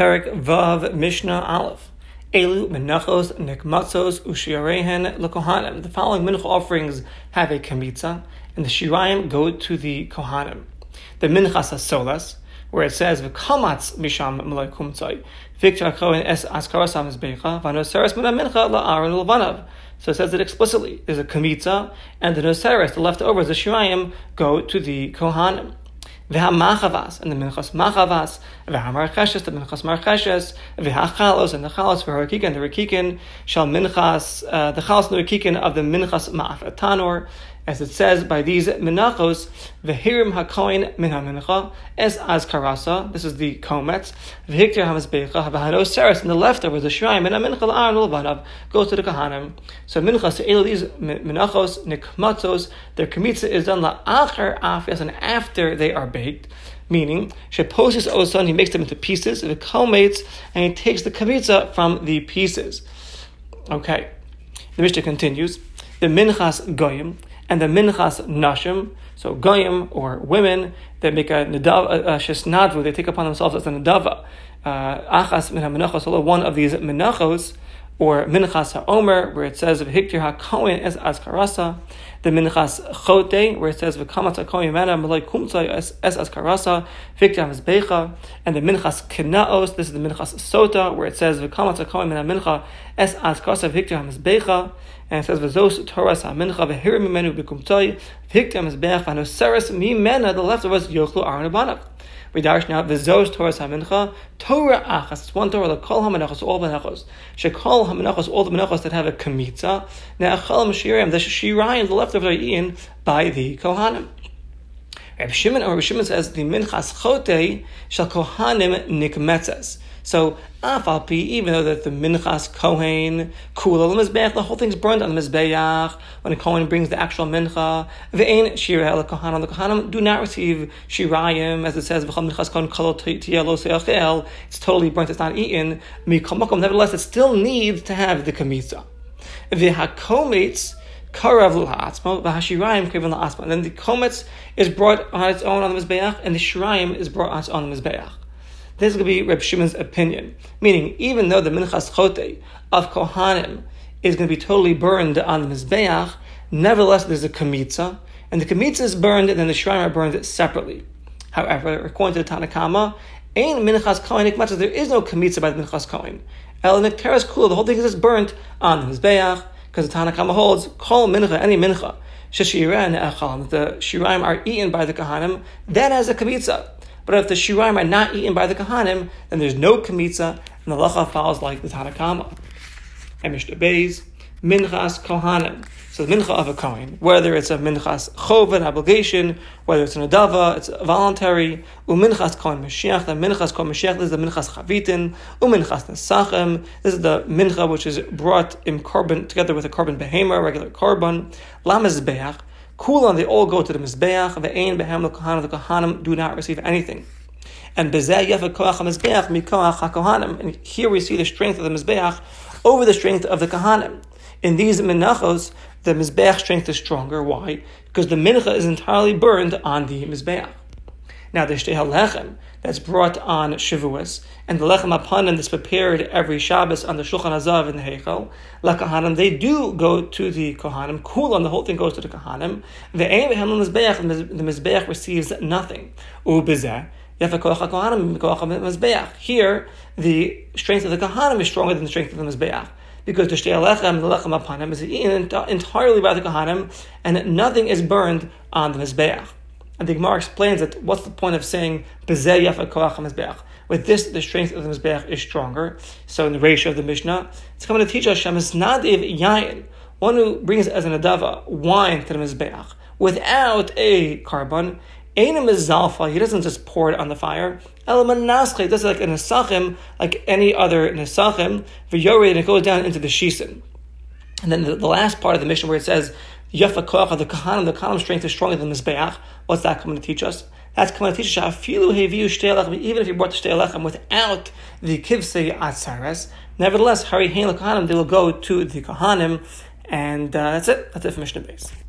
Perek Vav Mishnah Aleph. Elu Menachos Nekmatzos Ushirehen LeKohanim. The following mincha offerings have a kamitza, and the shirayim go to the kohanim. The minchas asolas, where it says v'kamatz misham melei kumtzai v'ktar kohen es askarasam Mizbeach v'noseres mina mincha la'aron l'vanav. So it says it explicitly. There's a kamitza, and the noseres, the leftovers, the shirayim, go to the kohanim. V'hamachavas, and the minchas machavas, v'hamarcheshes, the minchas marcheshes, v'hachalos, and the chalos, v'harakikin, and the rakikin, shall minchas, the chalos and the rakikin of the minchas ma'af tanor, as it says by these menachos, v'hirim ha-kohen min ha-mincha, es azkarasa, this is the kometz, v'hiktir ha-mizbecha, v'hanoseres, and the leftovers, the shirayim, min ha-mincha l'a'aron l'vanav, goes to the kohanim. So minchas, to these menachos, nikmatzos, their kamitza is done la'achar afyas, and after they are baked, meaning sheposes oson, he makes them into pieces, the colmates, and he takes the kamitza from the pieces. Okay, the Mishnah continues. The minchas goyim and the minchas nashim, so goyim or women, they make a nedava, shesnadvu, they take upon themselves as a nedava. Achas min ha-menachos, one of these menachos, or minchas ha-omer, where it says v'hiktir ha-kohen es azkarasa, the minchas chote, where it says v'kamatz ha-kohen mana melei kumtzai es azkarasa, v'hiktir ha-mizbecha, and the minchas kinaos, this is the minchas sota, where it says v'kamatz ha-kohen mana mincha es azkarasa v'hiktir ha-mizbecha, and it says v'zos toras ha-mincha v'hirim mimenu b'kumtzai v'hiktir ha-mizbecha v'hanoseres mimena, the leftovers yochlu aron l'banav. We dash now v'zos Torah hamincha Torah achas. It's one Torah. L'kol haminachos, all menachos. Shekol haminachos, all the menachos that have a kamitza. Ne'achal m'shirayim, the shirayim, the leftovers are eaten by the kohanim. Reb Shimon says the minchas chotei shall kohanim nikmetzes. So afalpi, even though that the minchas kohen kulon mizbeach, the whole thing's burned on the mizbeach when a kohen brings the actual mincha. Ve'ein shirah lekohanim, the kohanim do not receive shirayim, as it says v'chol minchas kohen kol tiyeh lo seichel. It's totally burnt; it's not eaten. Mikol makom, nevertheless, it still needs to have the kamitza. V'hakomitz karav l'ha'atzmo, v'hashirayim karav l'ha'atzmo. And then the kometz is brought on its own on the mizbeach, and the shirayim is brought on its own on the mizbeach. This will be Reb Shimon's opinion, meaning even though the minchas chotei of kohanim is going to be totally burned on the mizbeach, nevertheless there's a kamitza, and the kamitza is burned, and then the shirayim are burned separately. However, according to the Tana Kama, ain minchas kohen nikmatzos, there is no kamitza by the minchas kohen. El nikteres kula, the whole thing is just burnt on the mizbeach, because the Tana Kama holds kol mincha, any mincha sheshirah ne'achal, the shirayim are eaten by the kohanim, that has a kamitza. But if the shirayim are not eaten by the kohanim, then there's no kamitza, and the halacha follows like the Tana Kama. And Mishnah Beis, minchas kohanim. So the mincha of a kohen, whether it's a minchas choven, obligation, whether it's an nedava, it's voluntary, uminchas kohen mashiach, the minchas kohen mashiach, this is the minchas chavitin, uminchas nesachim, this is the mincha which is brought in korban, together with a korban behema, regular korban, lamizbeach, Kulon, they all go to the mizbeach. Ve'ein behem l'kohanim, the kohanim do not receive anything. And bezeh yefet koach ha-mizbeach mikoach ha-kohanim. And here we see the strength of the mizbeach over the strength of the kohanim. In these menachos, the mizbeach strength is stronger. Why? Because the mincha is entirely burned on the mizbeach. Now the Shtei HaLechem that's brought on Shavuos, and the Lechem HaPonim that's prepared every Shabbos on the Shulchan Hazav in the Heichel, LaKohanim, they do go to the Kohanim. Kulon, the whole thing goes to the Kohanim. Ve'ein behem l'mizbeach, the Mizbeach receives nothing. U'bezeh yefet koach ha-Kohanim mikoach ha-Mizbeach. Here, the strength of the Kohanim is stronger than the strength of the Mizbeach, because the Shtei HaLechem, the Lechem HaPonim, is eaten entirely by the Kohanim, and nothing is burned on the Mizbeach. And the Gemara explains that what's the point of saying bezeh yefet koach ha-mizbeach? With this, the strength of the mizbeach is stronger. So in the ratio of the Mishnah, it's coming to teach us shemisnadiv yayin, one who brings as an adava wine to the mizbeach without a carbon, einim mizalfa, he doesn't just pour it on the fire. El manasche, this is like a nesachim, like any other nesachim, v'yored, and it goes down into the shisin. And then the last part of the Mishnah where it says yefet koach, the kohanim strength is stronger than the mizbeach. What's that coming to teach us? That's coming to teach us afilu heviu shtei lechem, even if you brought the shtei lechem without the kivsei atzares, nevertheless hari hein l'kohanim, they will go to the kohanim, and that's it. That's it for Mishnah Beis.